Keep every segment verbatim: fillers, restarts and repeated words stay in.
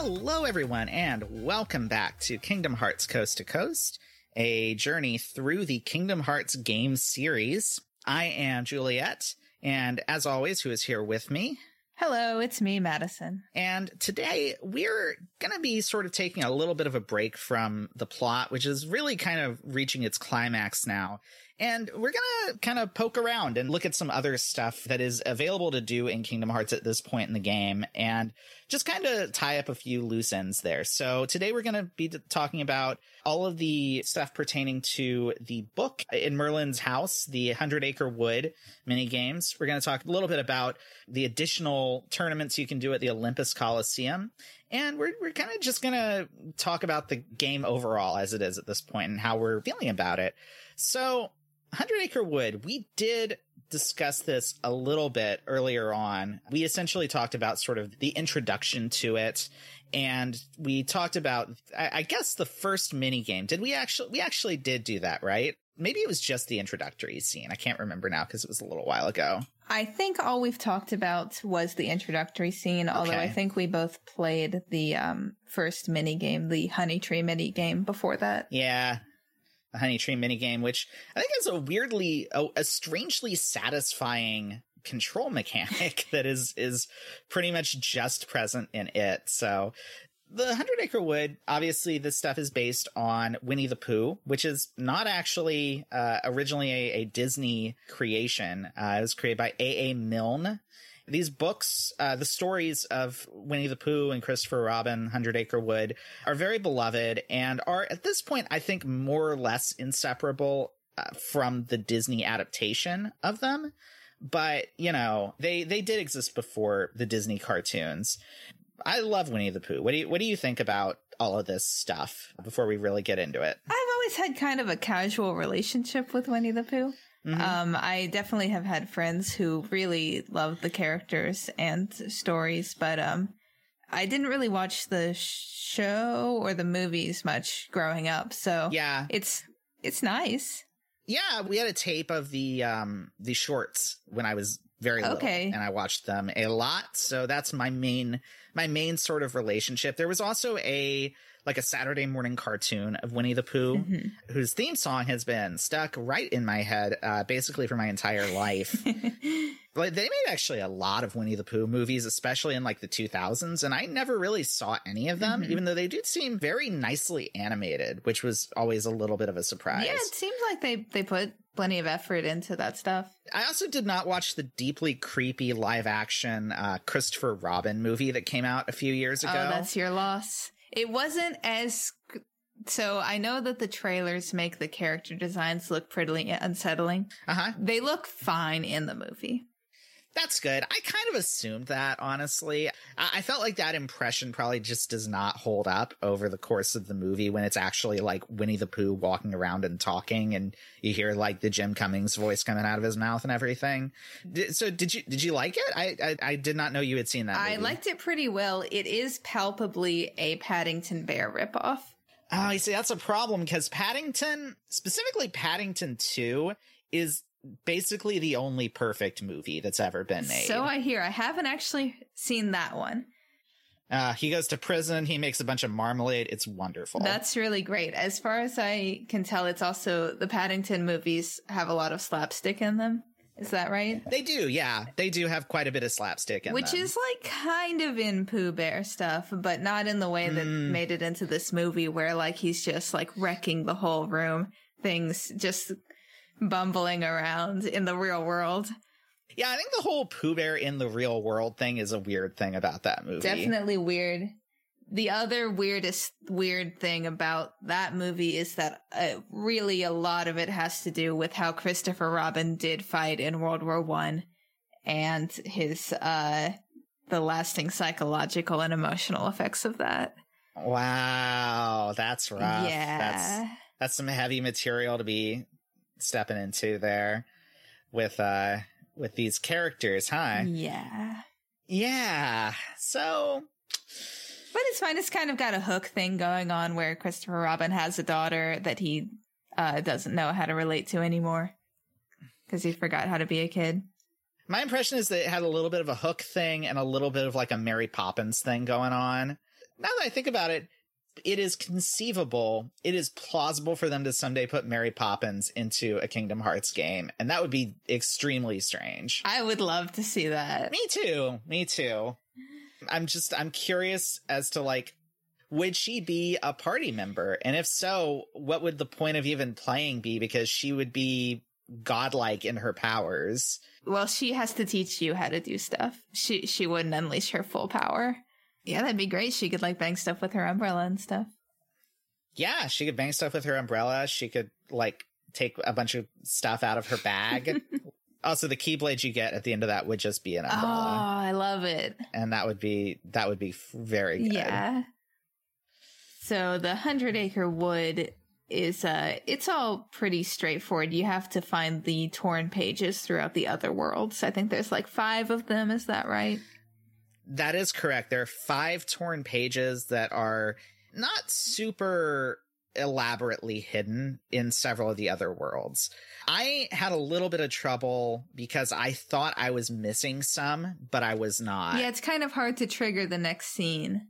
Hello, everyone, and welcome back to Kingdom Hearts Coast to Coast, a journey through the Kingdom Hearts game series. I am Juliet, and as always, who is here with me? Hello, it's me, Madison. And today we're going to be sort of taking a little bit of a break from the plot, which is really kind of reaching its climax now. And we're going to kind of poke around and look at some other stuff that is available to do in Kingdom Hearts at this point in the game and just kind of tie up a few loose ends there. So today we're going to be talking about all of the stuff pertaining to the book in Merlin's house, the Hundred Acre Wood minigames. We're going to talk a little bit about the additional tournaments you can do at the Olympus Coliseum. And we're we're kind of just going to talk about the game overall as it is at this point and how we're feeling about it. So Hundred Acre Wood, we did discuss this a little bit earlier on. We essentially talked about sort of the introduction to it, and we talked about, I, I guess, the first minigame. Did we actually, we actually did do that, right? Maybe it was just the introductory scene. I can't remember now because it was a little while ago. I think all we've talked about was the introductory scene, although okay. I think we both played the um, first minigame, the Honey Tree minigame before that. Yeah. The Honey Tree minigame, which I think is a weirdly, a, a strangely satisfying control mechanic that is is pretty much just present in it. So the Hundred Acre Wood, obviously this stuff is based on Winnie the Pooh, which is not actually uh, originally a, a Disney creation. Uh, it was created by A A. Milne. These books, uh, the stories of Winnie the Pooh and Christopher Robin, Hundred Acre Wood, are very beloved and are, at this point, I think more or less inseparable uh, from the Disney adaptation of them. But, you know, they, they did exist before the Disney cartoons. I love Winnie the Pooh. What do you, what do you think about all of this stuff before we really get into it? I've always had kind of a casual relationship with Winnie the Pooh. Mm-hmm. Um, I definitely have had friends who really loved the characters and stories, but um, I didn't really watch the show or the movies much growing up. So yeah, it's it's nice. Yeah, we had a tape of the um the shorts when I was very little, okay. and I watched them a lot. So that's my main my main sort of relationship. There was also a like a Saturday morning cartoon of Winnie the Pooh, mm-hmm. whose theme song has been stuck right in my head uh, basically for my entire life. Like, they made actually a lot of Winnie the Pooh movies, especially in like the two thousands, and I never really saw any of them, mm-hmm. even though they did seem very nicely animated, which was always a little bit of a surprise. Yeah, it seems like they, they put plenty of effort into that stuff. I also did not watch the deeply creepy live action uh, Christopher Robin movie that came out a few years ago. Oh, that's your loss. It wasn't as so. I know that the trailers make the character designs look pretty unsettling. Uh-huh. They look fine in the movie. That's good. I kind of assumed that, honestly. I-, I felt like that impression probably just does not hold up over the course of the movie when it's actually like Winnie the Pooh walking around and talking and you hear like the Jim Cummings voice coming out of his mouth and everything. D- so did you did you like it? I-, I I did not know you had seen that movie. I liked it pretty well. It is palpably a Paddington Bear ripoff. Oh, you see, that's a problem because Paddington, specifically Paddington two, is basically the only perfect movie that's ever been made. So I hear. I haven't actually seen that one. Uh, he goes to prison. He makes a bunch of marmalade. It's wonderful. That's really great. As far as I can tell, it's also the Paddington movies have a lot of slapstick in them. Is that right? They do. Yeah, they do have quite a bit of slapstick in Which them. Which is like kind of in Pooh Bear stuff, but not in the way that mm. made it into this movie where like he's just like wrecking the whole room. Things just bumbling around in the real world. Yeah, I think the whole Pooh Bear in the real world thing is a weird thing about that movie. Definitely weird. The other weirdest weird thing about that movie is that uh, really a lot of it has to do with how Christopher Robin did fight in World War One and his uh the lasting psychological and emotional effects of that. Wow, that's rough. Yeah. That's that's some heavy material to be stepping into there with uh with these characters, huh? Yeah. Yeah. So but it's fine. It's kind of got a hook thing going on where Christopher Robin has a daughter that he uh doesn't know how to relate to anymore because he forgot how to be a kid. My impression is that it had a little bit of a hook thing and a little bit of like a Mary Poppins thing going on. now that I think about it, it is conceivable, it is plausible for them to someday put Mary Poppins into a Kingdom Hearts game, and that would be extremely strange. I would love to see that. Me too. Me too. I'm just, I'm curious as to, like, would she be a party member? And if so, what would the point of even playing be? Because she would be godlike in her powers. Well, she has to teach you how to do stuff. She she wouldn't unleash her full power. Yeah, that'd be great. She could, like, bang stuff with her umbrella and stuff. Yeah, she could bang stuff with her umbrella. She could, like, take a bunch of stuff out of her bag. Also, the Keyblade you get at the end of that would just be an umbrella. Oh, I love it. And that would be, that would be very good. Yeah. So the Hundred Acre Wood is, uh, it's all pretty straightforward. You have to find the torn pages throughout the other worlds. I think there's, like, five of them. Is that right? That is correct. There are five torn pages that are not super elaborately hidden in several of the other worlds. I had a little bit of trouble because I thought I was missing some, but I was not. Yeah, it's kind of hard to trigger the next scene,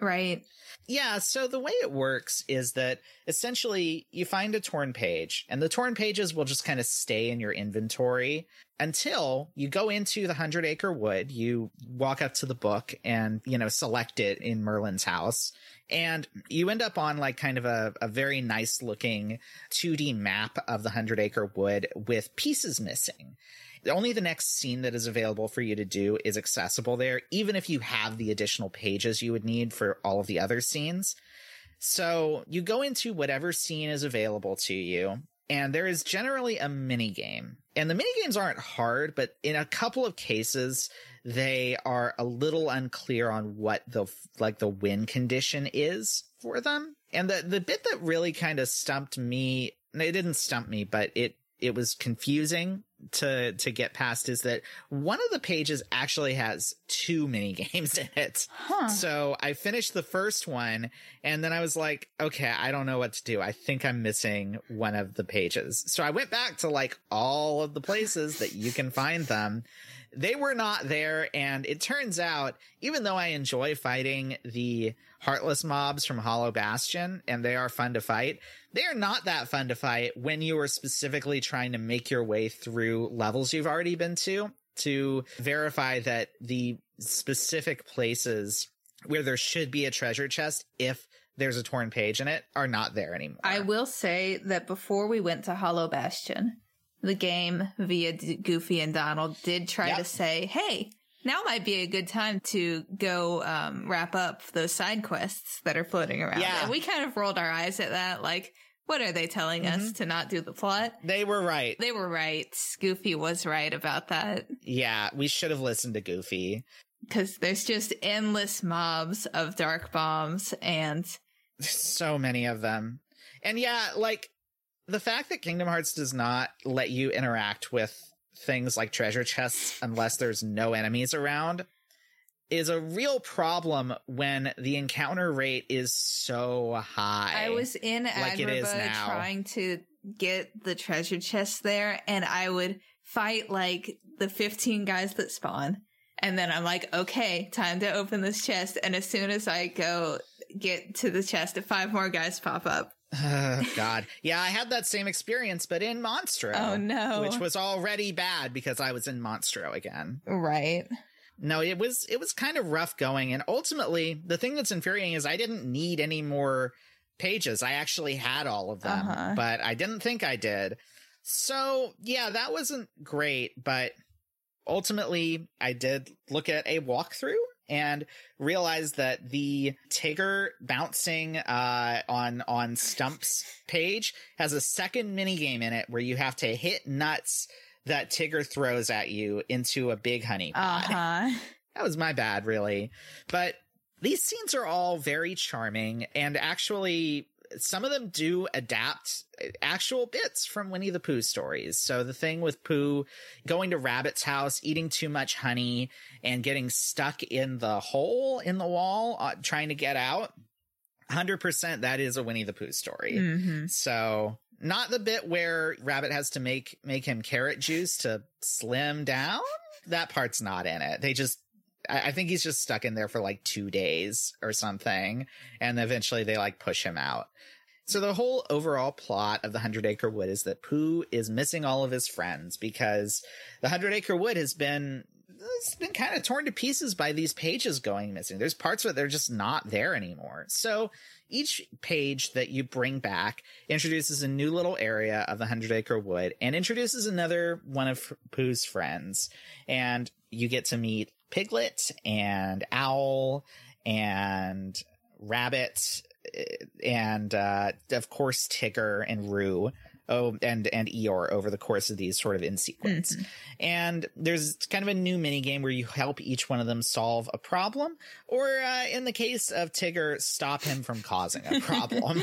right? Yeah, so the way it works is that essentially you find a torn page, and the torn pages will just kind of stay in your inventory until you go into the Hundred Acre Wood. You walk up to the book and, you know, select it in Merlin's house, and you end up on, like, kind of a, a very nice looking two D map of the Hundred Acre Wood with pieces missing. Only the next scene that is available for you to do is accessible there, even if you have the additional pages you would need for all of the other scenes. So you go into whatever scene is available to you, and there is generally a minigame. And the minigames aren't hard, but in a couple of cases, they are a little unclear on what the, like, the win condition is for them. And the, the bit that really kind of stumped me, it didn't stump me, but it, it was confusing to to get past, is that one of the pages actually has two mini games in it. Huh. So I finished the first one, and then I was like, okay, I don't know what to do. I think I'm missing one of the pages. So I went back to, like, all of the places that you can find them. They were not there, and it turns out, even though I enjoy fighting the Heartless mobs from Hollow Bastion, and they are fun to fight, they are not that fun to fight when you are specifically trying to make your way through levels you've already been to, to verify that the specific places where there should be a treasure chest, if there's a torn page in it, are not there anymore. I will say that before we went to Hollow Bastion, the game via D- Goofy and Donald did try yep. to say, hey, now might be a good time to go um, wrap up those side quests that are floating around. Yeah. And we kind of rolled our eyes at that, like, what are they telling mm-hmm. us to not do the plot? They were right. They were right. Goofy was right about that. Yeah, we should have listened to Goofy. Because there's just endless mobs of dark bombs, and there's so many of them. And yeah, like, the fact that Kingdom Hearts does not let you interact with things like treasure chests unless there's no enemies around is a real problem when the encounter rate is so high. I was in like Agrabah trying to get the treasure chest there, and I would fight like the fifteen guys that spawn, and then I'm like, okay, time to open this chest, and as soon as I go get to the chest, five more guys pop up. Oh, God. Yeah, I had that same experience, but in Monstro. Oh, no. Which was already bad because I was in Monstro again. Right. No, it was it was kind of rough going. And ultimately, the thing that's infuriating is I didn't need any more pages. I actually had all of them, uh-huh. but I didn't think I did. So, yeah, that wasn't great. But ultimately, I did look at a walkthrough and realized that the Tigger bouncing uh, on on Stump's page has a second minigame in it where you have to hit nuts that Tigger throws at you into a big honey pot. Uh-huh. That was my bad, really. But these scenes are all very charming, and actually some of them do adapt actual bits from Winnie the Pooh stories. So the thing with Pooh going to Rabbit's house, eating too much honey, and getting stuck in the hole in the wall, uh, trying to get out, one hundred percent that is a Winnie the Pooh story. Mm-hmm. So not the bit where Rabbit has to make, make him carrot juice to slim down. That part's not in it. They just I, I think he's just stuck in there for like two days or something. And eventually they like push him out. So the whole overall plot of the Hundred Acre Wood is that Pooh is missing all of his friends because the Hundred Acre Wood has been, it's been kind of torn to pieces by these pages going missing. There's parts where they're just not there anymore. So each page that you bring back introduces a new little area of the Hundred Acre Wood and introduces another one of Pooh's friends. And you get to meet Piglet and Owl and Rabbit and, uh, of course, Tigger and Roo, oh, and, and Eeyore over the course of these sort of in sequence. Mm-hmm. And there's kind of a new mini game where you help each one of them solve a problem or, uh, in the case of Tigger, stop him from causing a problem.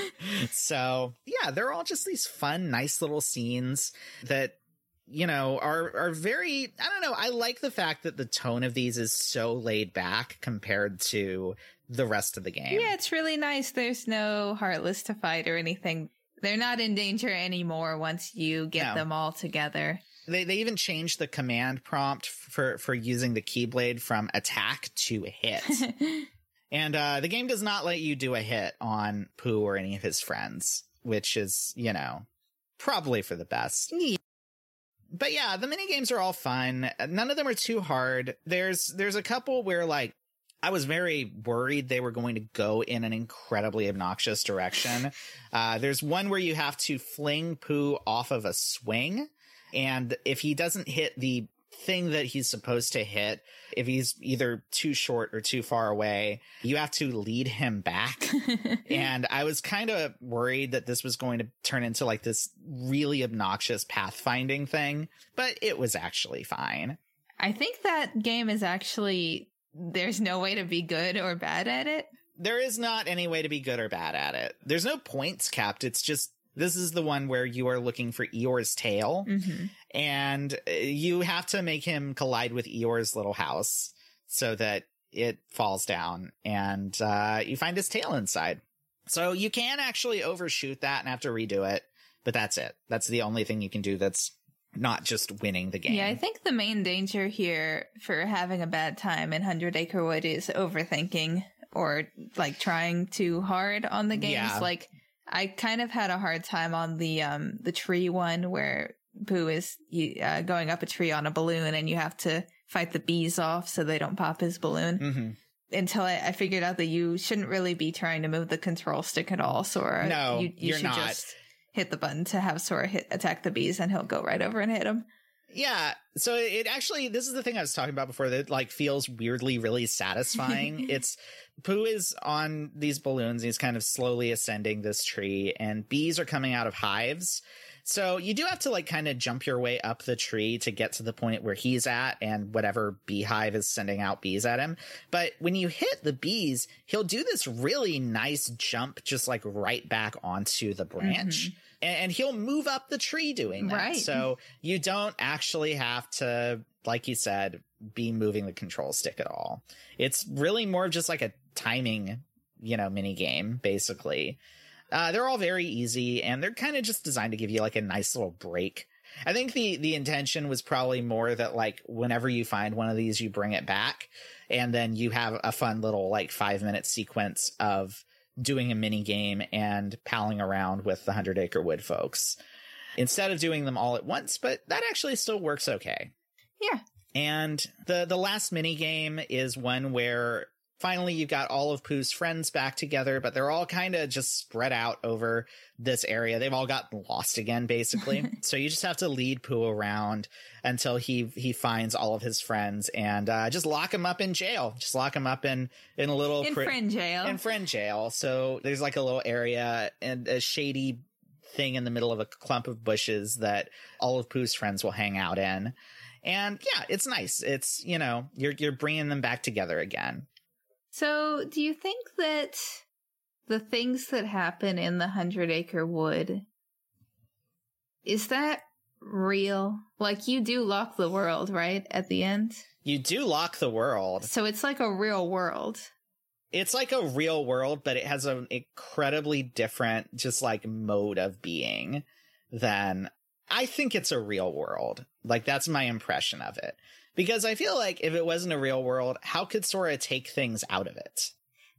So yeah, they're all just these fun, nice little scenes that, you know, are, are very, I don't know. I like the fact that the tone of these is so laid back compared to the rest of the game. Yeah, it's really nice. There's no Heartless to fight or anything. They're not in danger anymore once you get no. them all together. They they even changed the command prompt for, for using the Keyblade from attack to hit. And uh, the game does not let you do a hit on Pooh or any of his friends, which is, you know, probably for the best. Yeah. But yeah, the minigames are all fun. None of them are too hard. There's there's a couple where, like, I was very worried they were going to go in an incredibly obnoxious direction. Uh, there's one where you have to fling Pooh off of a swing. And if he doesn't hit the thing that he's supposed to hit, if he's either too short or too far away, you have to lead him back. And I was kind of worried that this was going to turn into like this really obnoxious pathfinding thing, but it was actually fine. I think that game is actually, there's no way to be good or bad at it. There is not any way to be good or bad at it. There's no points capped. It's just, this is the one where you are looking for Eeyore's tail, mm-hmm. and you have to make him collide with Eeyore's little house so that it falls down, and uh, you find his tail inside. So you can actually overshoot that and have to redo it, but that's it. That's the only thing you can do that's not just winning the game. Yeah, I think the main danger here for having a bad time in Hundred Acre Wood is overthinking or, like, trying too hard on the games. Yeah. Like, I kind of had a hard time on the um the tree one where Pooh is uh, going up a tree on a balloon and you have to fight the bees off so they don't pop his balloon. Mm-hmm. Until I, I figured out that you shouldn't really be trying to move the control stick at all, Sora. No, you, you you're should not. Just hit the button to have Sora hit attack the bees and he'll go right over and hit him. Yeah. So it actually, this is the thing I was talking about before that, like, feels weirdly really satisfying. It's Pooh is on these balloons. And he's kind of slowly ascending this tree and bees are coming out of hives. So you do have to, like, kind of jump your way up the tree to get to the point where he's at and whatever beehive is sending out bees at him. But when you hit the bees, he'll do this really nice jump, just like right back onto the branch. Mm-hmm. And he'll move up the tree doing that. Right. So you don't actually have to, like you said, be moving the control stick at all. It's really more of just like a timing, you know, mini game, basically. Uh, they're all very easy and they're kind of just designed to give you like a nice little break. I think the, the intention was probably more that, like, whenever you find one of these, you bring it back and then you have a fun little, like, five minute sequence of doing a mini game and palling around with the Hundred Acre Wood folks instead of doing them all at once, but that actually still works okay. Yeah. And the, the last mini game is one where finally you've got all of Pooh's friends back together, but they're all kind of just spread out over this area. They've all gotten lost again, basically. So you just have to lead Pooh around until he, he finds all of his friends and uh, just lock him up in jail. Just lock him up in, in a little... In pr- friend jail. In friend jail. So there's like a little area and a shady thing in the middle of a clump of bushes that all of Pooh's friends will hang out in. And yeah, it's nice. It's, you know, you're you're bringing them back together again. So do you think that the things that happen in the Hundred Acre Wood, is that real? Like, you do lock the world, right? At the end? You do lock the world. So it's like a real world. It's like a real world, but it has an incredibly different, just like, mode of being than... I I think it's a real world. Like, that's my impression of it. Because I feel like if it wasn't a real world, how could Sora take things out of it?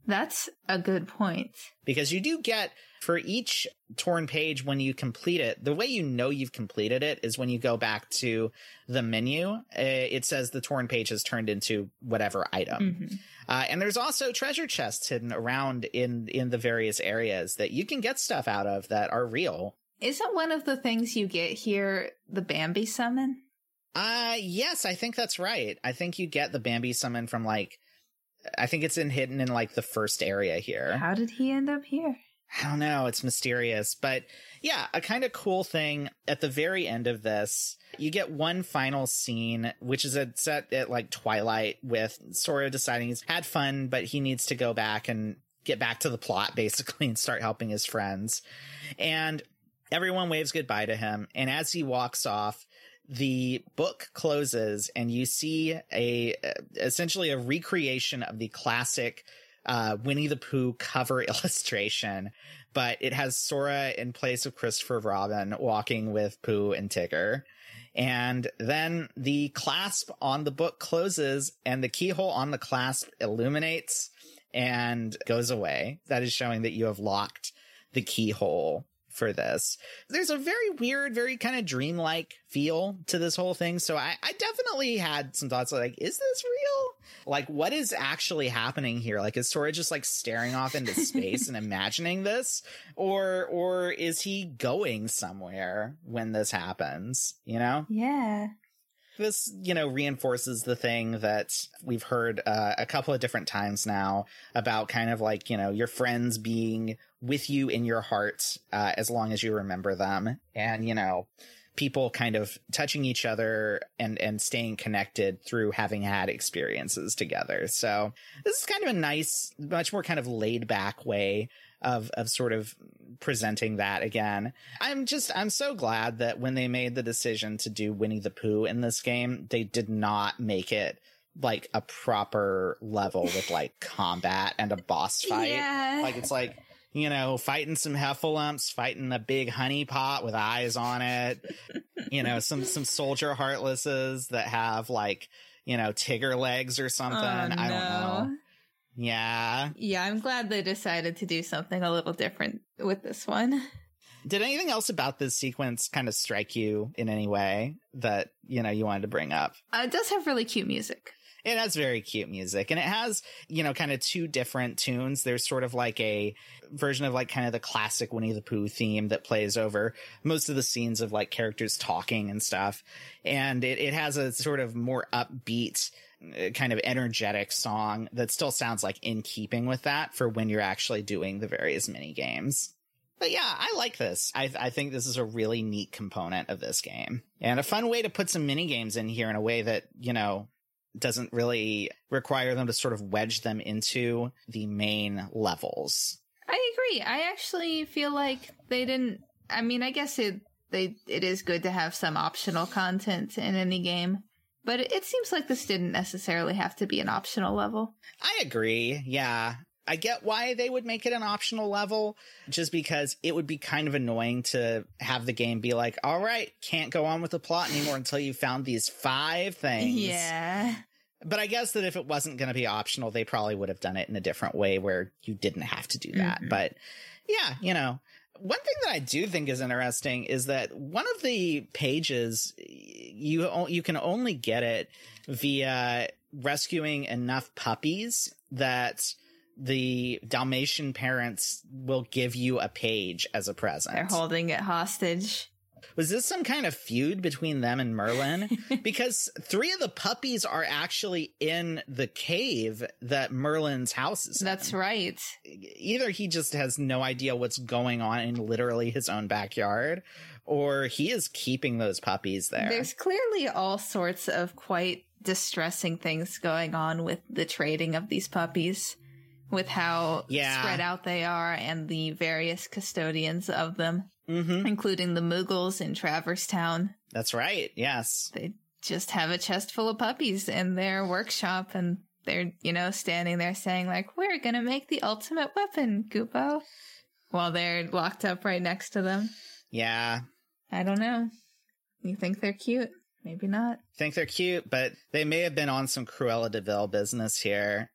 That's a good point. Because you do get, for each torn page, when you complete it, the way you know you've completed it is when you go back to the menu. It says the torn page has turned into whatever item. Mm-hmm. Uh, and there's also treasure chests hidden around in, in the various areas that you can get stuff out of that are real. Isn't one of the things you get here the Bambi summon? Uh, yes, I think that's right. I think you get the Bambi summon from, like, I think it's in hidden in, like, the first area here. How did he end up here? I don't know. It's mysterious. But yeah, a kind of cool thing at the very end of this, you get one final scene, which is a set at like twilight with Sora deciding he's had fun, but he needs to go back and get back to the plot, basically, and start helping his friends. And everyone waves goodbye to him. And as he walks off, the book closes and you see a essentially a recreation of the classic uh, Winnie the Pooh cover illustration, but it has Sora in place of Christopher Robin walking with Pooh and Tigger. And then the clasp on the book closes and the keyhole on the clasp illuminates and goes away. That is showing that you have locked the keyhole for this. There's a very weird, very kind of dreamlike feel to this whole thing. So I, I definitely had some thoughts like, is this real? Like, what is actually happening here? Like, is Sora just like staring off into space and imagining this? Or or is he going somewhere when this happens? You know? Yeah. This, you know, reinforces the thing that we've heard uh, a couple of different times now about kind of like, you know, your friends being with you in your heart uh, as long as you remember them. And, you know, people kind of touching each other and, and staying connected through having had experiences together. So this is kind of a nice, much more kind of laid back way of of sort of presenting that again. I'm just, I'm so glad that when they made the decision to do Winnie the Pooh in this game, they did not make it like a proper level with like combat and a boss fight. Yeah. Like, it's like, you know, fighting some heffalumps, fighting a big honey pot with eyes on it, you know, some, some soldier heartlesses that have like, you know, Tigger legs or something. Oh, no. I don't know. Yeah. Yeah, I'm glad they decided to do something a little different with this one. Did anything else about this sequence kind of strike you in any way that, you know, you wanted to bring up? Uh, it does have really cute music. It has very cute music, and it has, you know, kind of two different tunes. There's sort of like a version of like kind of the classic Winnie the Pooh theme that plays over most of the scenes of like characters talking and stuff. And it, it has a sort of more upbeat kind of energetic song that still sounds like in keeping with that for when you're actually doing the various mini games. But yeah, I like this. I, I think this is a really neat component of this game and a fun way to put some mini games in here in a way that, you know, doesn't really require them to sort of wedge them into the main levels. I agree. I actually feel like they didn't. I mean, I guess it they it is good to have some optional content in any game, but it, it seems like this didn't necessarily have to be an optional level. I agree. Yeah. I get why they would make it an optional level, just because it would be kind of annoying to have the game be like, all right, can't go on with the plot anymore until you found these five things. Yeah. But I guess that if it wasn't going to be optional, they probably would have done it in a different way where you didn't have to do that. Mm-hmm. But yeah, you know, one thing that I do think is interesting is that one of the pages, you you can only get it via rescuing enough puppies that the Dalmatian parents will give you a page as a present. They're holding it hostage. Was this some kind of feud between them and Merlin? Because three of the puppies are actually in the cave that Merlin's house is in. That's right. Either he just has no idea what's going on in literally his own backyard, or he is keeping those puppies there. There's clearly all sorts of quite distressing things going on with the trading of these puppies, with how yeah. spread out they are and the various custodians of them, mm-hmm. including the Muggles in Traverse Town. That's right. Yes. They just have a chest full of puppies in their workshop, and they're, you know, standing there saying like, we're going to make the ultimate weapon, Goopo, while they're locked up right next to them. Yeah. I don't know. You think they're cute? Maybe not. Think they're cute, but they may have been on some Cruella de Vil business here.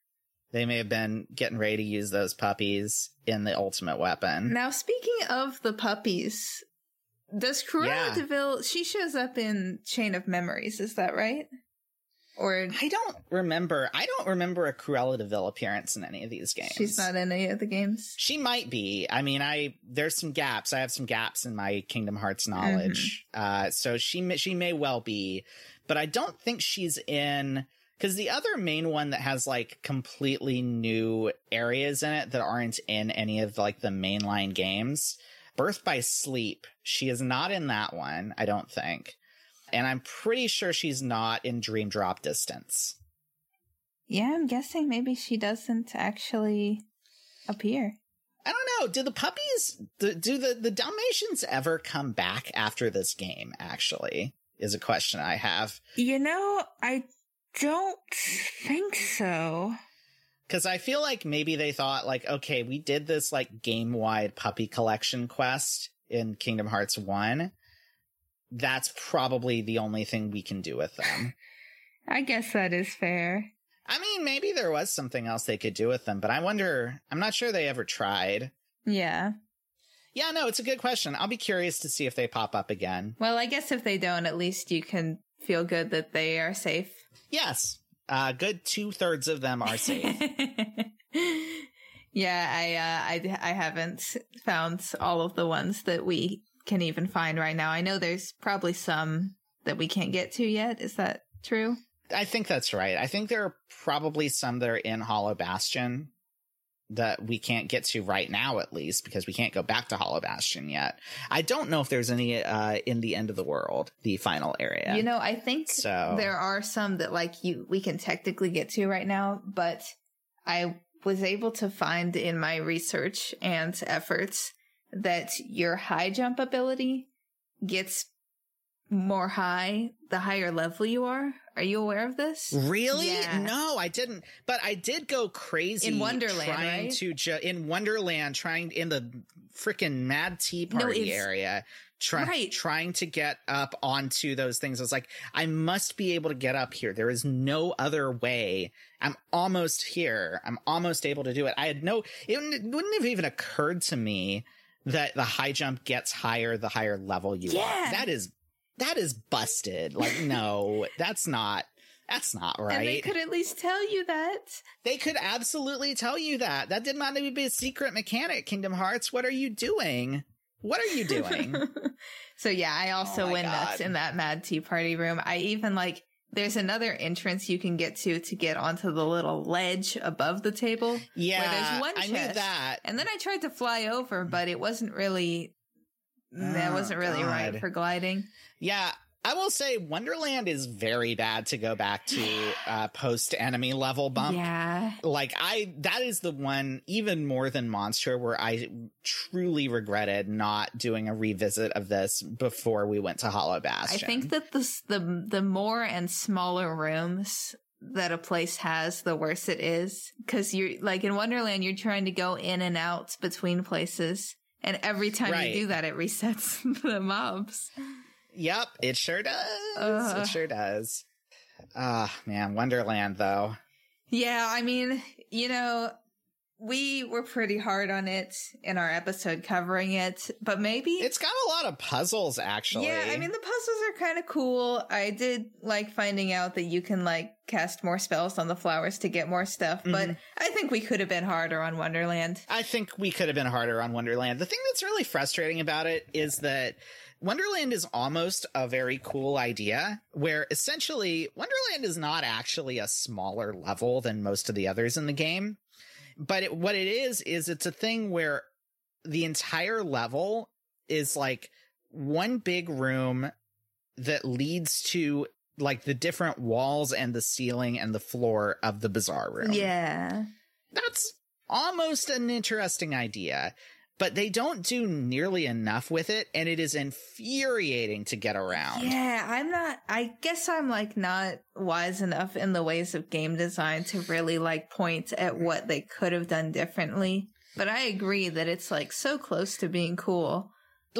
They may have been getting ready to use those puppies in the ultimate weapon. Now, speaking of the puppies, does Cruella yeah. de Vil, she shows up in Chain of Memories, is that right? Or I don't remember. I don't remember a Cruella de Vil appearance in any of these games. She's not in any of the games? She might be. I mean, I there's some gaps. I have some gaps in my Kingdom Hearts knowledge. Mm-hmm. Uh, so she, she may well be. But I don't think she's in... Because the other main one that has, like, completely new areas in it that aren't in any of, like, the mainline games... Birth by Sleep. She is not in that one, I don't think. And I'm pretty sure she's not in Dream Drop Distance. Yeah, I'm guessing maybe she doesn't actually appear. I don't know. Do the puppies, do, do the, the Dalmatians ever come back after this game, actually, is a question I have. You know, I don't think so. Because I feel like maybe they thought, like, okay, we did this, like, game-wide puppy collection quest in Kingdom Hearts one. That's probably the only thing we can do with them. I guess that is fair. I mean, maybe there was something else they could do with them, but I wonder... I'm not sure they ever tried. Yeah. Yeah, no, it's a good question. I'll be curious to see if they pop up again. Well, I guess if they don't, at least you can feel good that they are safe. Yes. Uh, good two-thirds of them are safe. yeah, I, uh, I I haven't found all of the ones that we can even find right now. I know there's probably some that we can't get to yet. Is that true? I think that's right. I think there are probably some that are in Hollow Bastion that we can't get to right now, at least, because we can't go back to Hollow Bastion yet. I don't know if there's any uh, in the End of the World, the final area. You know, I think so. There are some that, like, you we can technically get to right now, but I was able to find in my research and efforts that your high jump ability gets more high the higher level you are. Are you aware of this? Really? Yeah. No, I didn't. But I did go crazy in Wonderland, trying right? to ju- in Wonderland, trying in the freaking Mad Tea Party no, area, try- right. trying to get up onto those things. I was like, I must be able to get up here. There is no other way. I'm almost here. I'm almost able to do it. I had no. It wouldn't have even occurred to me that the high jump gets higher the higher level you yeah. are. That is. That is busted. Like, no, that's not, that's not right. And they could at least tell you that. They could absolutely tell you that. That did not need to be a secret mechanic, Kingdom Hearts. What are you doing? What are you doing? So, yeah, I also oh went God. nuts in that Mad Tea Party room. I even, like, there's another entrance you can get to to get onto the little ledge above the table. Yeah, where there's one chest. I knew that. And then I tried to fly over, but it wasn't really... That wasn't really oh, right for gliding. Yeah, I will say Wonderland is very bad to go back to uh, post-enemy level bump. Yeah. Like, I that is the one, even more than Monstro, where I truly regretted not doing a revisit of this before we went to Hollow Bastion. I think that the, the, the more and smaller rooms that a place has, the worse it is. Because, you're like, in Wonderland, you're trying to go in and out between places. And every time right. you do that, it resets the mobs. Yep, it sure does. Uh, it sure does. Ah, oh, man, Wonderland, though. Yeah, I mean, you know, we were pretty hard on it in our episode covering it, but maybe... It's got a lot of puzzles, actually. Yeah, I mean, the puzzles are kind of cool. I did like finding out that you can, like, cast more spells on the flowers to get more stuff, but mm. I think we could have been harder on Wonderland. I think we could have been harder on Wonderland. The thing that's really frustrating about it is that Wonderland is almost a very cool idea, where essentially Wonderland is not actually a smaller level than most of the others in the game. But it, what it is, is it's a thing where the entire level is like one big room that leads to like the different walls and the ceiling and the floor of the bizarre room. Yeah. That's almost an interesting idea, but they don't do nearly enough with it. And it is infuriating to get around. Yeah, I'm not, I guess I'm like not wise enough in the ways of game design to really like point at what they could have done differently. But I agree that it's like so close to being cool.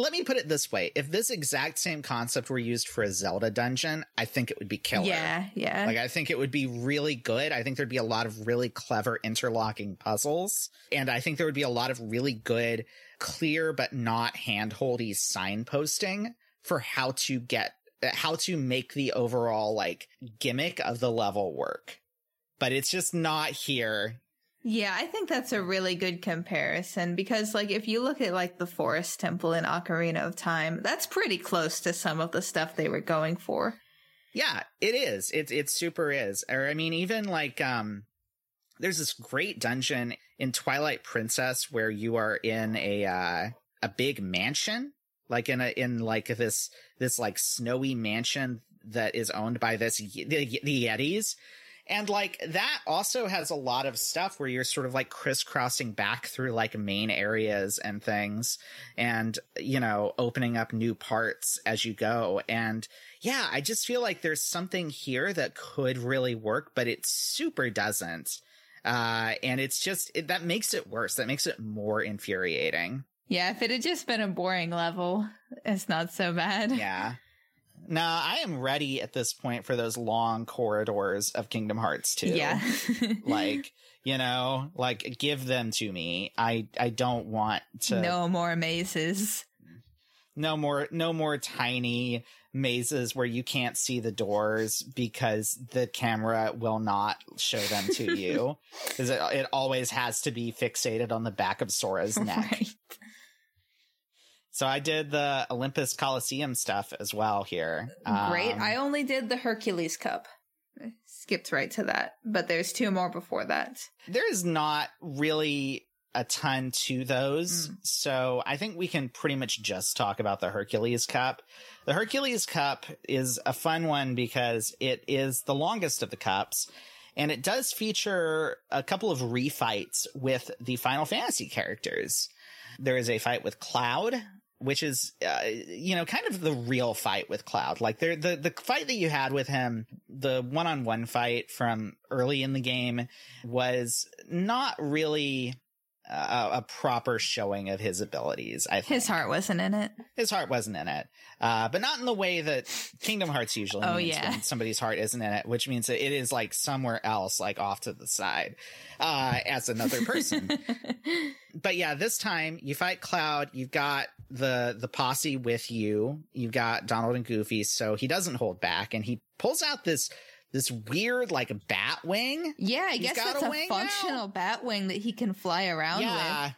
let me put it this way. If this exact same concept were used for a Zelda dungeon, I think it would be killer. Yeah, yeah. Like, I think it would be really good. I think there'd be a lot of really clever interlocking puzzles. And I think there would be a lot of really good, clear but not handholdy signposting for how to get, how to make the overall, like, gimmick of the level work. But it's just not here. Yeah, I think that's a really good comparison because, like, if you look at, like, the Forest Temple in Ocarina of Time, that's pretty close to some of the stuff they were going for. Yeah, it is. It, it super is. Or, I mean, even, like, um, there's this great dungeon in Twilight Princess where you are in a, uh, a big mansion, like, in a, in, like, this, this, like, snowy mansion that is owned by this, the, the Yetis. And, like, that also has a lot of stuff where you're sort of, like, crisscrossing back through, like, main areas and things and, you know, opening up new parts as you go. And, yeah, I just feel like there's something here that could really work, but it super doesn't. Uh, and it's just it, that makes it worse. That makes it more infuriating. Yeah, if it had just been a boring level, it's not so bad. Yeah. No, I am ready at this point for those long corridors of Kingdom Hearts two. Yeah. Like, you know, like, give them to me. I, I don't want to. No more mazes. No more, no more tiny mazes where you can't see the doors because the camera will not show them to you. Because it, it always has to be fixated on the back of Sora's neck. Right. So I did the Olympus Coliseum stuff as well here. Um, Great. I only did the Hercules Cup. I skipped right to that. But there's two more before that. There is not really a ton to those. Mm. So I think we can pretty much just talk about the Hercules Cup. The Hercules Cup is a fun one because it is the longest of the cups. And it does feature a couple of refights with the Final Fantasy characters. There is a fight with Cloud, which is, uh, you know, kind of the real fight with Cloud. Like, the, the fight that you had with him, the one-on-one fight from early in the game, was not really uh, a proper showing of his abilities, I think. His heart wasn't in it. His heart wasn't in it. Uh, but not in the way that Kingdom Hearts usually oh, means yeah. when somebody's heart isn't in it, which means that it is, like, somewhere else, like, off to the side uh, as another person. But yeah, this time you fight Cloud, you've got the the posse with you, you've got Donald and Goofy, so he doesn't hold back, and he pulls out this this weird, like, bat wing. Yeah, I He's guess that's a, a functional now. bat wing that he can fly around yeah. with.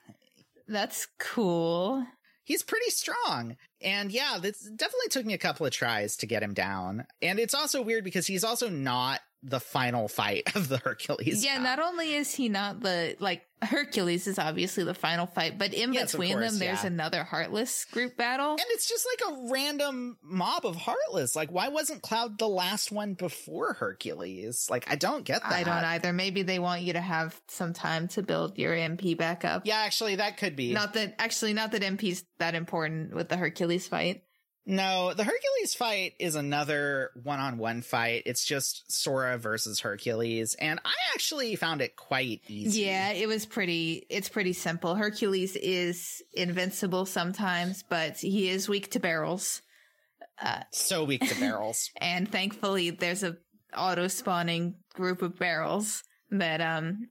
That's cool. He's pretty strong. And yeah, this definitely took me a couple of tries to get him down. And it's also weird because he's also not the final fight of the Hercules. Yeah, Cup. Not only is he not the, like, Hercules is obviously the final fight, but in yes, between course, them, there's yeah. another Heartless group battle. And it's just like a random mob of Heartless. Like, why wasn't Cloud the last one before Hercules? Like, I don't get that. I don't either. Maybe they want you to have some time to build your M P back up. Yeah, actually, that could be. Not that, actually, not that M P's that important with the Hercules fight. No, the Hercules fight is another one-on-one fight. It's just Sora versus Hercules, and I actually found it quite easy. Yeah, it was pretty, it's pretty simple. Hercules is invincible sometimes, but he is weak to barrels. Uh, so weak to barrels. And thankfully, there's a auto-spawning group of barrels that um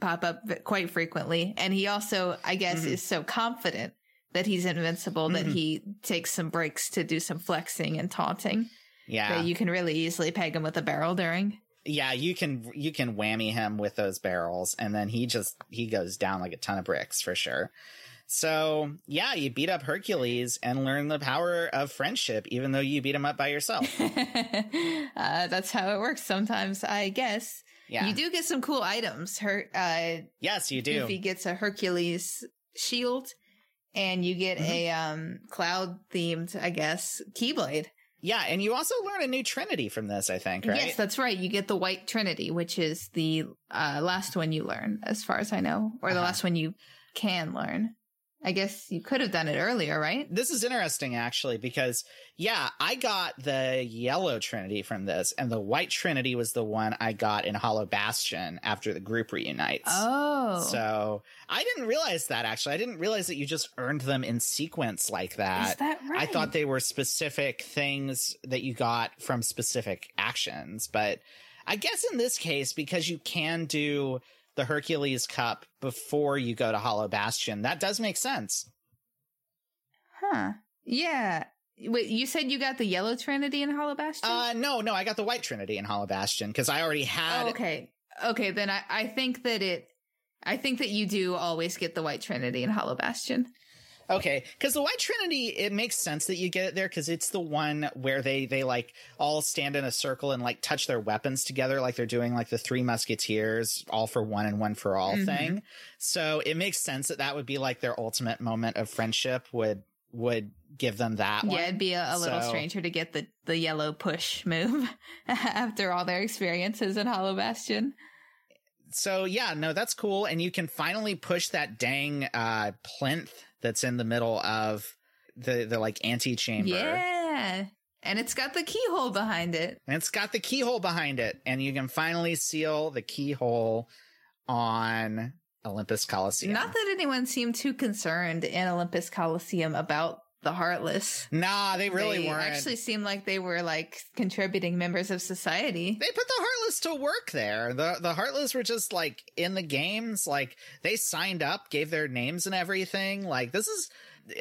pop up quite frequently, and he also, I guess, mm-hmm. is so confident that he's invincible, mm-hmm. that he takes some breaks to do some flexing and taunting. Yeah. That you can really easily peg him with a barrel during. Yeah, you can you can whammy him with those barrels, and then he just, he goes down like a ton of bricks for sure. So, yeah, you beat up Hercules and learn the power of friendship, even though you beat him up by yourself. uh, that's how it works sometimes, I guess. Yeah. You do get some cool items. Her, uh, yes, you do. Goofy gets a Hercules shield. And you get mm-hmm. a um, Cloud-themed, I guess, Keyblade. Yeah, and you also learn a new Trinity from this, I think, right? Yes, that's right. You get the White Trinity, which is the uh, last one you learn, as far as I know. Or the uh-huh. last one you can learn. I guess you could have done it earlier, right? This is interesting, actually, because, yeah, I got the yellow Trinity from this, and the white Trinity was the one I got in Hollow Bastion after the group reunites. Oh. So I didn't realize that, actually. I didn't realize that you just earned them in sequence like that. Is that right? I thought they were specific things that you got from specific actions. But I guess in this case, because you can do the Hercules Cup before you go to Hollow Bastion, that does make sense. Huh. Yeah. Wait, you said you got the yellow Trinity in Hollow Bastion? Uh, no, no, I got the white Trinity in Hollow Bastion because I already had... Oh, okay. Okay, then I, I think that it... I think that you do always get the white Trinity in Hollow Bastion. Okay, because the white Trinity, it makes sense that you get it there because it's the one where they, they like all stand in a circle and like touch their weapons together like they're doing like the Three Musketeers, all for one and one for all mm-hmm. thing. So it makes sense that that would be like their ultimate moment of friendship would would give them that one. Yeah, it'd be a, a little so, stranger to get the, the yellow push move after all their experiences in Hollow Bastion. So yeah, no, that's cool. And you can finally push that dang uh, plinth that's in the middle of the, the like antechamber. Yeah. And it's got the keyhole behind it. And it's got the keyhole behind it. And you can finally seal the keyhole on Olympus Coliseum. Not that anyone seemed too concerned in Olympus Coliseum about the Heartless. Nah, they really they weren't. They actually seemed like they were like contributing members of society. They put the Heartless to work there. The the Heartless were just like in the games, like they signed up, gave their names and everything. Like this is,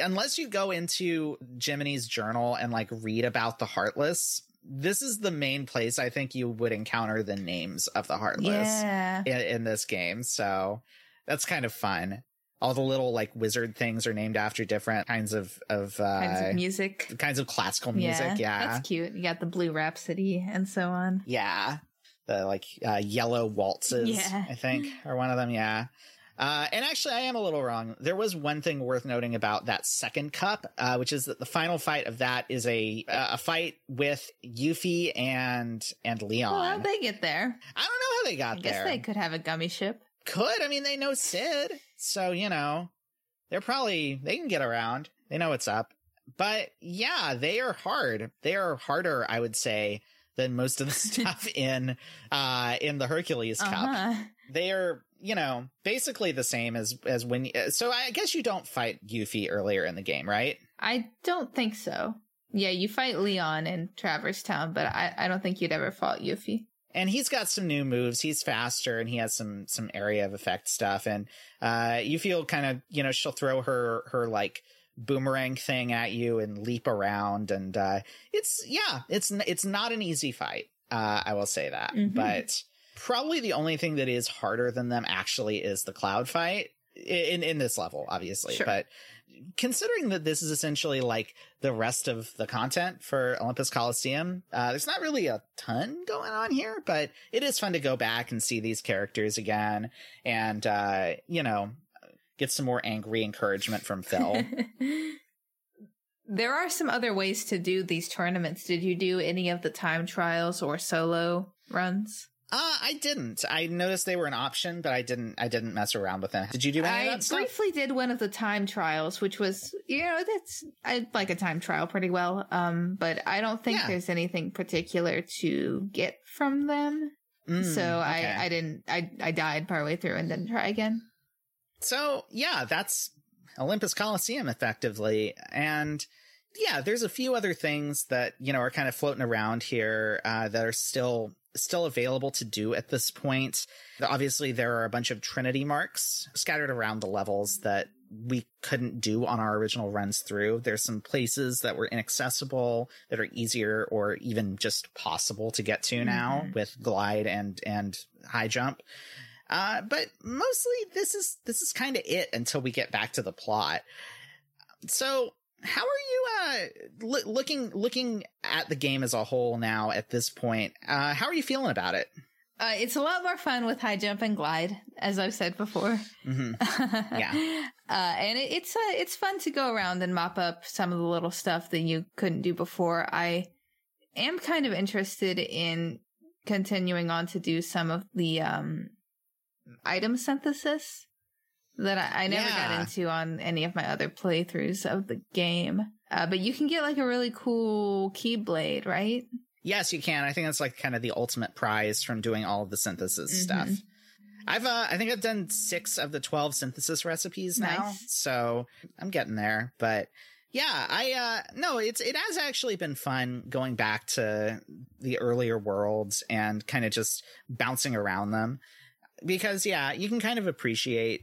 unless you go into Jiminy's journal and like read about the Heartless, this is the main place I think you would encounter the names of the Heartless yeah. in, in this game. So that's kind of fun. All the little like wizard things are named after different kinds of of, uh, kinds of music, kinds of classical music. Yeah, yeah, that's cute. You got the Blue Rhapsody and so on. Yeah, the like uh, yellow waltzes. Yeah. I think are one of them. Yeah, uh, and actually, I am a little wrong. There was one thing worth noting about that second cup, uh, which is that the final fight of that is a a fight with Yuffie and and Leon. Well, how'd they get there? I don't know how they got I guess there. They could have a gummy ship. Could I mean they know Sid. So, you know, they're probably, they can get around. They know what's up. But yeah, they are hard. They are harder, I would say, than most of the stuff in uh, in the Hercules uh-huh. Cup. They are, you know, basically the same as, as when, you, so I guess you don't fight Yuffie earlier in the game, right? I don't think so. Yeah, you fight Leon in Traverse Town, but I, I don't think you'd ever fought Yuffie. And he's got some new moves. He's faster and he has some, some area of effect stuff. And, uh, you feel kind of, you know, she'll throw her, her like boomerang thing at you and leap around. And, uh, it's, yeah, it's, it's not an easy fight. Uh, I will say that, mm-hmm. but probably the only thing that is harder than them actually is the Cloud fight in, in this level, obviously. Sure. But considering that this is essentially like the rest of the content for Olympus Coliseum, uh, there's not really a ton going on here, but it is fun to go back and see these characters again and, uh, you know, get some more angry encouragement from Phil. There are some other ways to do these tournaments. Did you do any of the time trials or solo runs? Uh, I didn't. I noticed they were an option, but I didn't I didn't mess around with them. Did you do any I of that stuff? I briefly did one of the time trials, which was, you know, that's, I like a time trial pretty well. Um, but I don't think yeah. there's anything particular to get from them. Mm, so okay. I, I didn't, I, I died partway through and didn't try again. So yeah, that's Olympus Coliseum effectively. And yeah, there's a few other things that, you know, are kind of floating around here, uh, that are still... still available to do at this point. Obviously, there are a bunch of Trinity marks scattered around the levels that we couldn't do on our original runs through. There's some places that were inaccessible that are easier or even just possible to get to now mm-hmm. with glide and and high jump. Uh, but mostly, this is this is kind of it until we get back to the plot. So how are you uh, l- looking looking at the game as a whole now at this point? Uh, how are you feeling about it? Uh, it's a lot more fun with high jump and glide, as I've said before. Mm-hmm. Yeah, uh, and it, it's uh, it's fun to go around and mop up some of the little stuff that you couldn't do before. I am kind of interested in continuing on to do some of the um, item synthesis. that I, I never yeah. got into on any of my other playthroughs of the game. Uh, but you can get like a really cool Keyblade, right? Yes, you can. I think that's like kind of the ultimate prize from doing all of the synthesis mm-hmm. stuff. I've uh, I think I've done six of the twelve synthesis recipes nice. now, so I'm getting there. But yeah, I uh, no, it's it has actually been fun going back to the earlier worlds and kind of just bouncing around them, because yeah, you can kind of appreciate.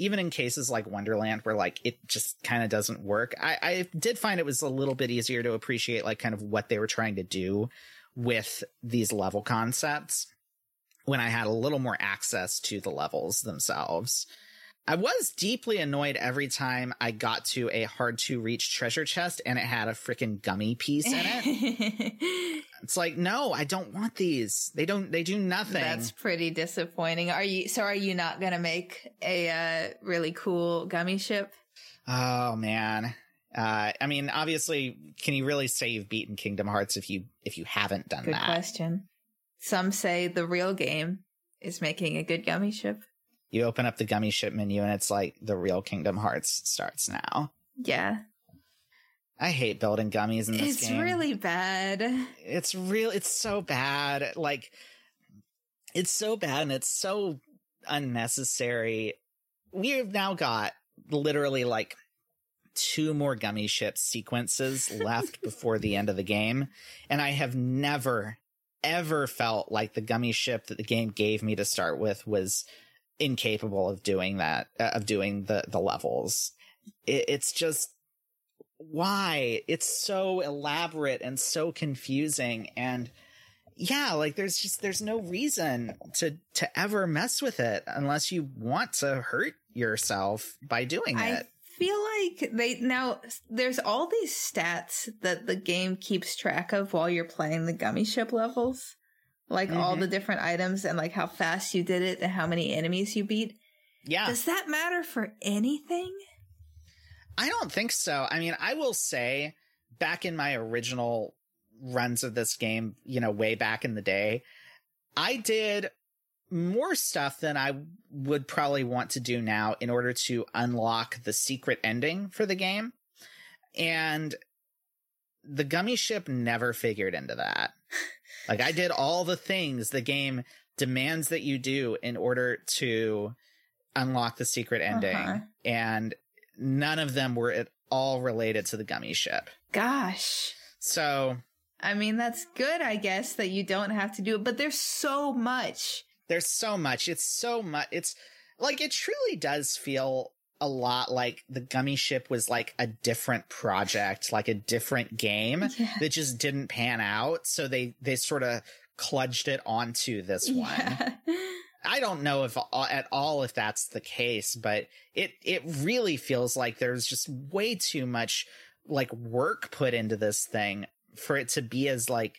Even in cases like Wonderland, where like it just kind of doesn't work, I, I did find it was a little bit easier to appreciate like kind of what they were trying to do with these level concepts when I had a little more access to the levels themselves. I was deeply annoyed every time I got to a hard to reach treasure chest and it had a freaking gummy piece in it. It's like, no, I don't want these. They don't, they do nothing. That's pretty disappointing. Are you, so are you not going to make a uh, really cool gummy ship? Oh man. Uh, I mean, obviously, can you really say you've beaten Kingdom Hearts if you, if you haven't done good that? Good question. Some say the real game is making a good gummy ship. You open up the gummy ship menu and it's like the real Kingdom Hearts starts now. Yeah. I hate building gummies in this it's game. It's really bad. It's real. It's so bad. Like, it's so bad and it's so unnecessary. We have now got literally like two more gummy ship sequences left before the end of the game. And I have never, ever felt like the gummy ship that the game gave me to start with was incapable of doing that, uh, of doing the, the levels. It, it's just... why? It's so elaborate and so confusing, and yeah, like there's just there's no reason to to ever mess with it unless you want to hurt yourself by doing I it. I feel like they now there's all these stats that the game keeps track of while you're playing the gummy ship levels, like mm-hmm. all the different items and like how fast you did it and how many enemies you beat. Yeah, does that matter for anything? I don't think so. I mean, I will say back in my original runs of this game, you know, way back in the day, I did more stuff than I would probably want to do now in order to unlock the secret ending for the game. And the gummy ship never figured into that. Like, I did all the things the game demands that you do in order to unlock the secret ending. Uh-huh. And none of them were at all related to the gummy ship. Gosh. So. I mean, that's good, I guess, that you don't have to do it. But there's so much. There's so much. It's so much. It's like it truly does feel a lot like the gummy ship was like a different project, like a different game yeah. that just didn't pan out. So they, they sort of cludged it onto this one. Yeah. I don't know if at all if that's the case, but it it really feels like there's just way too much like work put into this thing for it to be as like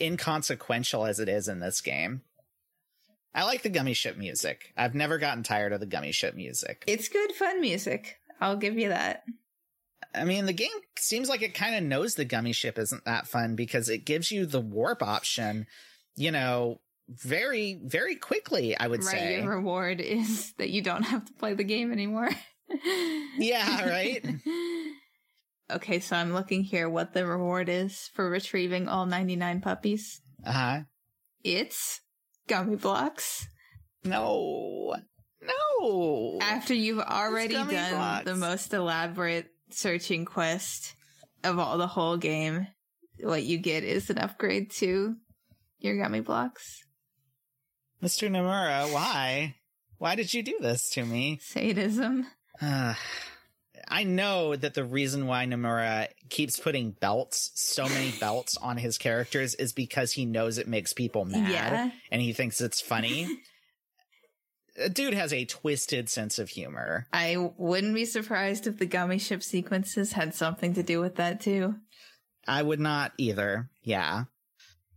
inconsequential as it is in this game. I like the gummy ship music. I've never gotten tired of the gummy ship music. It's good fun music. I'll give you that. I mean, the game seems like it kind of knows the gummy ship isn't that fun because it gives you the warp option, you know, very, very quickly, I would right, say. Your reward is that you don't have to play the game anymore. Yeah, right? Okay, so I'm looking here what the reward is for retrieving all ninety-nine puppies. Uh-huh. It's gummy blocks. No. No. After you've already done blocks. The most elaborate searching quest of all the whole game, what you get is an upgrade to your gummy blocks. Mister Nomura, why? Why did you do this to me? Sadism. Uh, I know that the reason why Nomura keeps putting belts, so many belts on his characters is because he knows it makes people mad yeah. and he thinks it's funny. Dude has a twisted sense of humor. I wouldn't be surprised if the gummy ship sequences had something to do with that too. I would not either. Yeah.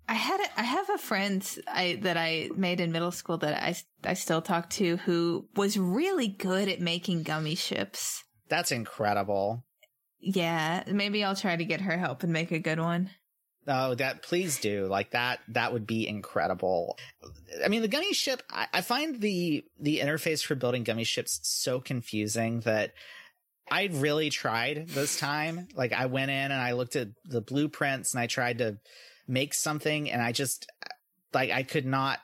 I had a, I have a friend I, that I made in middle school that I, I still talk to who was really good at making gummy ships. That's incredible. Yeah, maybe I'll try to get her help and make a good one. Oh, that please do like that. That would be incredible. I mean, the gummy ship, I, I find the the interface for building gummy ships so confusing that I really tried this time. Like, I went in and I looked at the blueprints and I tried to make something, and I just like I could not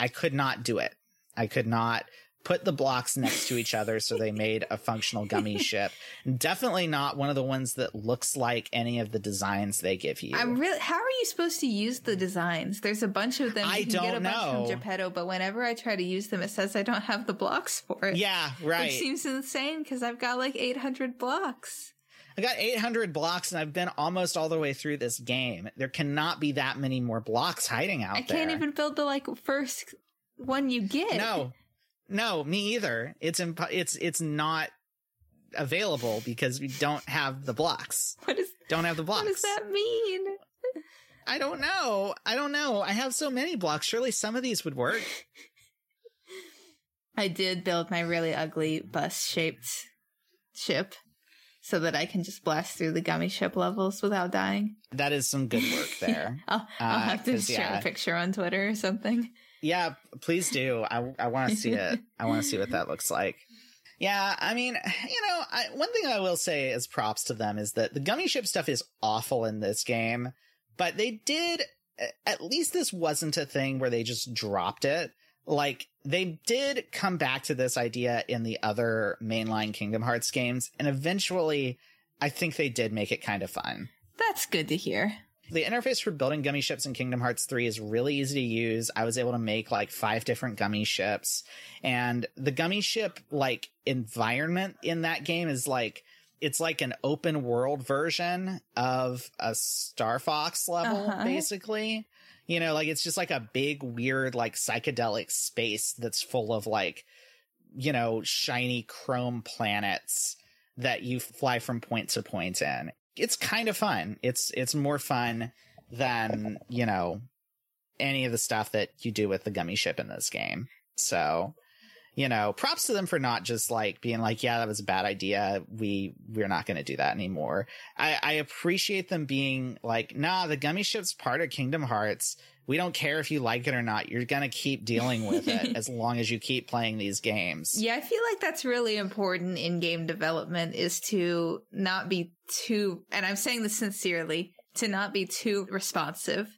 I could not do it. I could not put the blocks next to each other so they made a functional gummy ship. Definitely not one of the ones that looks like any of the designs they give you. I'm really, how are you supposed to use the designs? There's a bunch of them. You I can don't get a know. Bunch from Geppetto, but whenever I try to use them, it says I don't have the blocks for it. Yeah, right. Which seems insane because I've got like eight hundred blocks. I got eight hundred blocks and I've been almost all the way through this game. There cannot be that many more blocks hiding out there. I can't there. even build the like first one you get. No. No, me either. It's imp- it's it's not available because we don't have the blocks. What is don't have the blocks? What does that mean? I don't know. I don't know. I have so many blocks. Surely some of these would work. I did build my really ugly bus-shaped ship so that I can just blast through the gummy ship levels without dying. That is some good work there. I'll, I'll uh, have to share yeah. a picture on Twitter or something. Yeah, please do. I, I want to see it. I want to see what that looks like. Yeah, I mean, you know, I, one thing I will say as props to them is that the gummy ship stuff is awful in this game, but they did, at least this wasn't a thing where they just dropped it. Like, they did come back to this idea in the other mainline Kingdom Hearts games, and eventually, I think they did make it kind of fun. That's good to hear. The interface for building gummy ships in Kingdom Hearts three is really easy to use. I was able to make like five different gummy ships, and the gummy ship like environment in that game is like, it's like an open world version of a Star Fox level, uh-huh. basically. You know, like it's just like a big, weird, like psychedelic space that's full of like, you know, shiny chrome planets that you fly from point to point in. It's kind of fun. It's it's more fun than, you know, any of the stuff that you do with the gummy ship in this game. So, you know, props to them for not just like being like, yeah, that was a bad idea. We we're not going to do that anymore. I, I appreciate them being like, nah, the gummy ship's part of Kingdom Hearts. We don't care if you like it or not. You're going to keep dealing with it as long as you keep playing these games. Yeah, I feel like that's really important in game development, is to not be too, and I'm saying this sincerely, to not be too responsive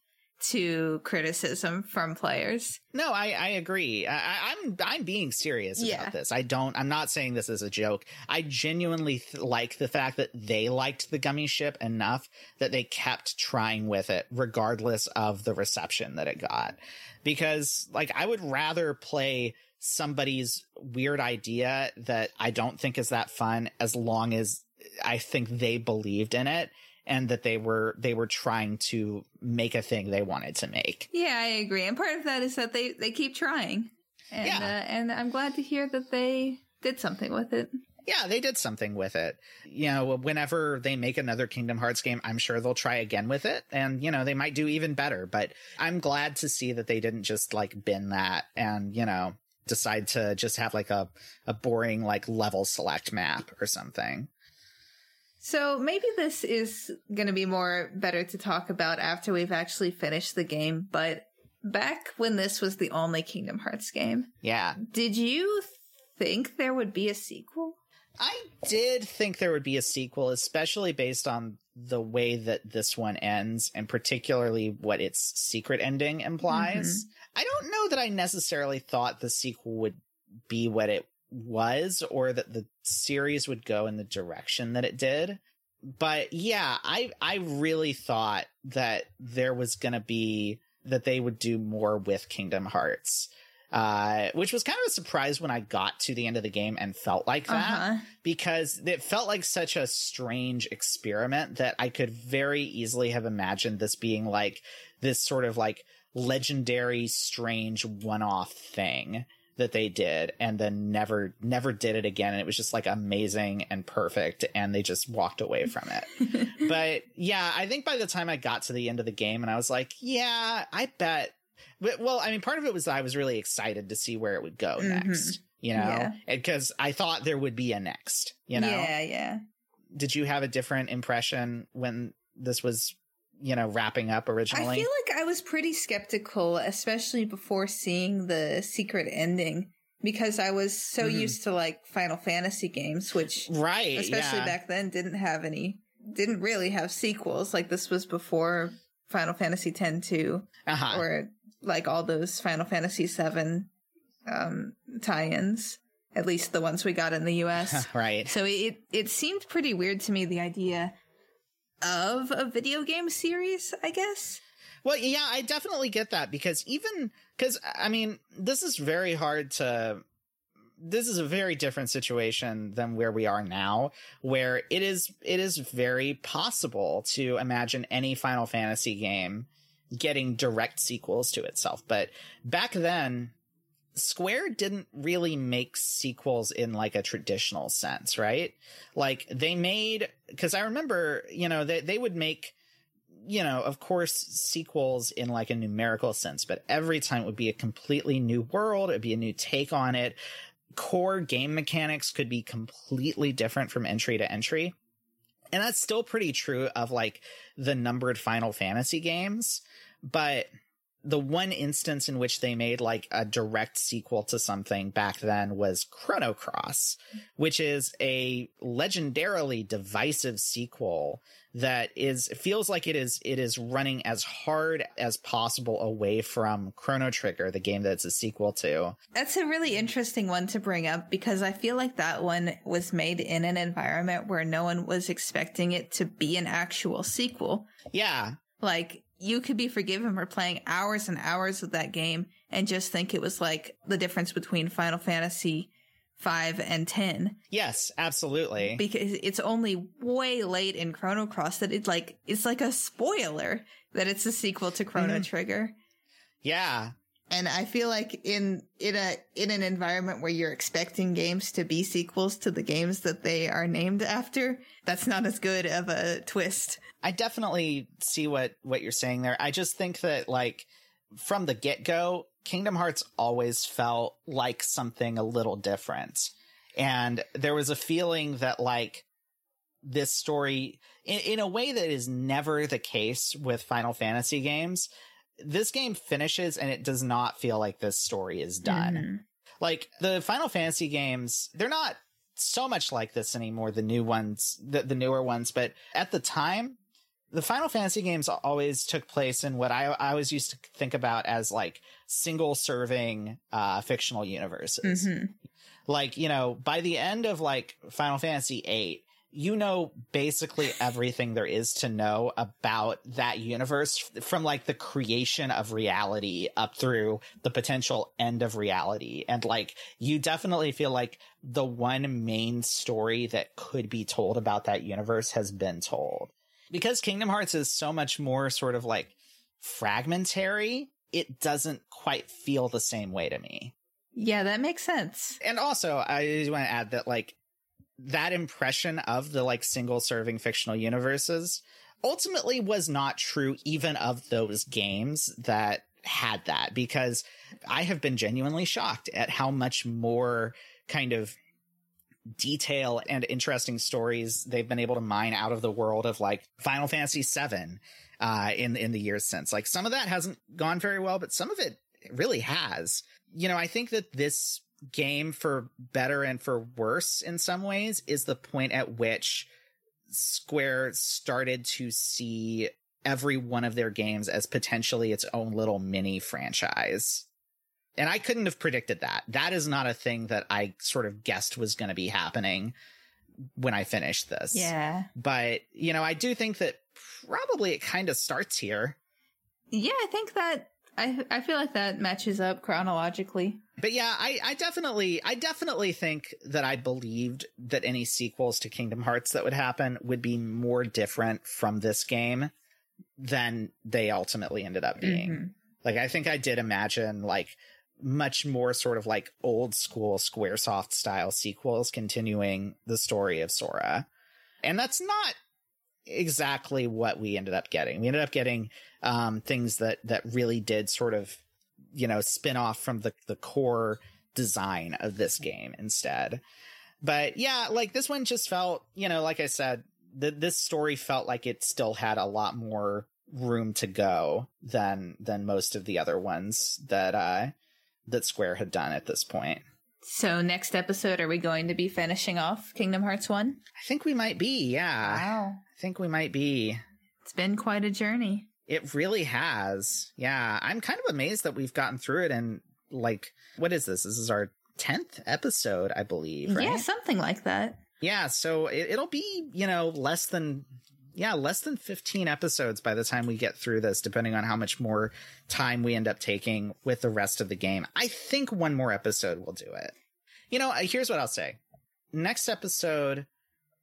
to criticism from players. No, I, I agree. I, I'm I'm being serious yeah. about this. I don't, I'm not saying this as a joke. I genuinely th- like the fact that they liked the gummy ship enough that they kept trying with it, regardless of the reception that it got. Because, like, I would rather play somebody's weird idea that I don't think is that fun, as long as I think they believed in it and that they were they were trying to make a thing they wanted to make. Yeah, I agree. And part of that is that they, they keep trying. And, yeah. Uh, and I'm glad to hear that they did something with it. Yeah, they did something with it. You know, whenever they make another Kingdom Hearts game, I'm sure they'll try again with it. And, you know, they might do even better. But I'm glad to see that they didn't just, like, bin that and, you know, decide to just have, like, a, a boring, like, level select map or something. So maybe this is going to be more better to talk about after we've actually finished the game, but back when this was the only Kingdom Hearts game. Yeah. Did you think there would be a sequel? I did think there would be a sequel, especially based on the way that this one ends, and particularly what its secret ending implies. Mm-hmm. I don't know that I necessarily thought the sequel would be what it was, or that the series would go in the direction that it did. But yeah, I I really thought that there was going to be, that they would do more with Kingdom Hearts, uh, which was kind of a surprise when I got to the end of the game and felt like that, uh-huh. because it felt like such a strange experiment that I could very easily have imagined this being like this sort of like legendary, strange one-off thing that they did, and then never, never did it again. And it was just like amazing and perfect, and they just walked away from it. But yeah, I think by the time I got to the end of the game, and I was like, yeah, I bet. But, well, I mean, part of it was that I was really excited to see where it would go mm-hmm. next, you know, because yeah. I thought there would be a next, you know? Yeah, yeah. Did you have a different impression when this was you know, wrapping up originally. I feel like I was pretty skeptical, especially before seeing the secret ending, because I was so mm-hmm. used to like Final Fantasy games, which right, especially yeah. back then didn't have any, didn't really have sequels. Like this was before Final Fantasy ten two uh-huh. or like all those Final Fantasy seven um, tie-ins, at least the ones we got in the U S Right. So it it seemed pretty weird to me, the idea of a video game series, I guess. Well, yeah, I definitely get that, because even because, I mean, this is very hard to. This is a very different situation than where we are now, where it is it is very possible to imagine any Final Fantasy game getting direct sequels to itself. But back then, Square didn't really make sequels in like a traditional sense, right? Like they made, because I remember, you know, they, they would make, you know, of course, sequels in like a numerical sense, but every time it would be a completely new world. It'd be a new take on it. Core game mechanics could be completely different from entry to entry. And that's still pretty true of like the numbered Final Fantasy games. But the one instance in which they made like a direct sequel to something back then was Chrono Cross, which is a legendarily divisive sequel that is feels like it is it is running as hard as possible away from Chrono Trigger, the game that it's a sequel to. That's a really interesting one to bring up, because I feel like that one was made in an environment where no one was expecting it to be an actual sequel. Yeah. Like, you could be forgiven for playing hours and hours of that game and just think it was like the difference between Final Fantasy five and ten. Yes, absolutely. Because it's only way late in Chrono Cross that it like it's like a spoiler that it's a sequel to Chrono mm-hmm. Trigger. Yeah. And I feel like in in a in an environment where you're expecting games to be sequels to the games that they are named after, that's not as good of a twist. I definitely see what, what you're saying there. I just think that, like, from the get-go, Kingdom Hearts always felt like something a little different. And there was a feeling that, like, this story, in, in a way that is never the case with Final Fantasy games, this game finishes and it does not feel like this story is done. Mm-hmm. Like the Final Fantasy games, they're not so much like this anymore, the new ones, the, the newer ones. But at the time, the Final Fantasy games always took place in what I, I always used to think about as like single serving uh, fictional universes. Mm-hmm. Like, you know, by the end of like Final Fantasy eight, you know, basically everything there is to know about that universe from like the creation of reality up through the potential end of reality. And like, you definitely feel like the one main story that could be told about that universe has been told. Because Kingdom Hearts is so much more sort of like fragmentary, it doesn't quite feel the same way to me. Yeah, that makes sense. And also, I just want to add that like, that impression of the like single serving fictional universes ultimately was not true even of those games that had that, because I have been genuinely shocked at how much more kind of detail and interesting stories they've been able to mine out of the world of like Final Fantasy seven uh, in, in the years since. Like some of that hasn't gone very well, but some of it really has. You know, I think that this game, for better and for worse in some ways, is the point at which Square started to see every one of their games as potentially its own little mini franchise. And I couldn't have predicted that. That is not a thing that I sort of guessed was going to be happening when I finished this. Yeah. But, you know, I do think that probably it kind of starts here. Yeah, I think that I I feel like that matches up chronologically. But yeah, I, I definitely I definitely think that I believed that any sequels to Kingdom Hearts that would happen would be more different from this game than they ultimately ended up being. Mm-hmm. Like, I think I did imagine like much more sort of like old school Squaresoft style sequels continuing the story of Sora. And that's not exactly what we ended up getting. We ended up getting um, things that that really did sort of, you know, spin off from the, the core design of this game instead. But yeah, like this one just felt, you know, like I said, th- this story felt like it still had a lot more room to go than than most of the other ones that uh, that Square had done at this point. So next episode, are we going to be finishing off Kingdom Hearts one? I think we might be, yeah. Wow. I think we might be. It's been quite a journey. It really has. Yeah. I'm kind of amazed that we've gotten through it in, like, what is this? This is our tenth episode, I believe, right? Yeah, something like that. Yeah, so it, it'll be, you know, less than... Yeah, less than fifteen episodes by the time we get through this, depending on how much more time we end up taking with the rest of the game. I think one more episode will do it. You know, here's what I'll say. Next episode,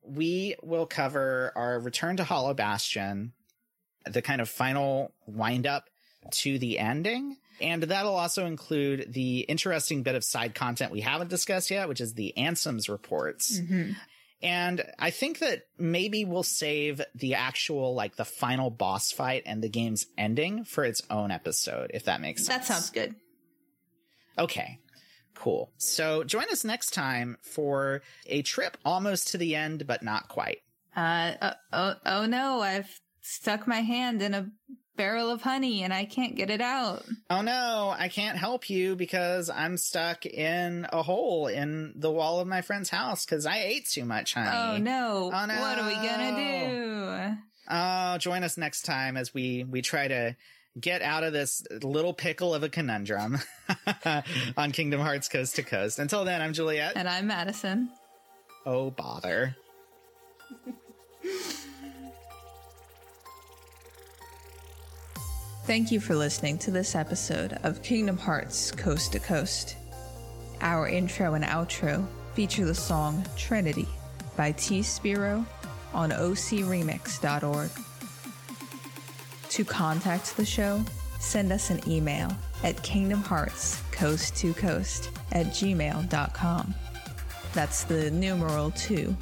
we will cover our return to Hollow Bastion, the kind of final wind-up to the ending. And that'll also include the interesting bit of side content we haven't discussed yet, which is the Ansem's reports. Mm-hmm. And I think that maybe we'll save the actual, like, the final boss fight and the game's ending for its own episode, if that makes sense. That sounds good. Okay, cool. So join us next time for a trip almost to the end, but not quite. Uh, oh, oh, oh no, I've stuck my hand in a barrel of honey and I can't get it out. Oh no, I can't help you because I'm stuck in a hole in the wall of my friend's house because I ate too much honey. Oh no. Oh no. What are we gonna do? Oh, join us next time as we, we try to get out of this little pickle of a conundrum on Kingdom Hearts Coast to Coast. Until then, I'm Juliet. And I'm Madison. Oh, bother. Thank you for listening to this episode of Kingdom Hearts Coast to Coast. Our intro and outro feature the song Trinity by T. Spiro on o c remix dot org. To contact the show, send us an email at kingdom hearts coast to coast at gmail dot com. That's the numeral two.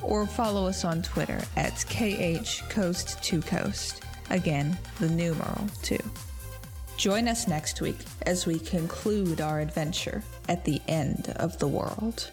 Or follow us on Twitter at K H Coast to Coast. Again, the numeral two. Join us next week as we conclude our adventure at the end of the world.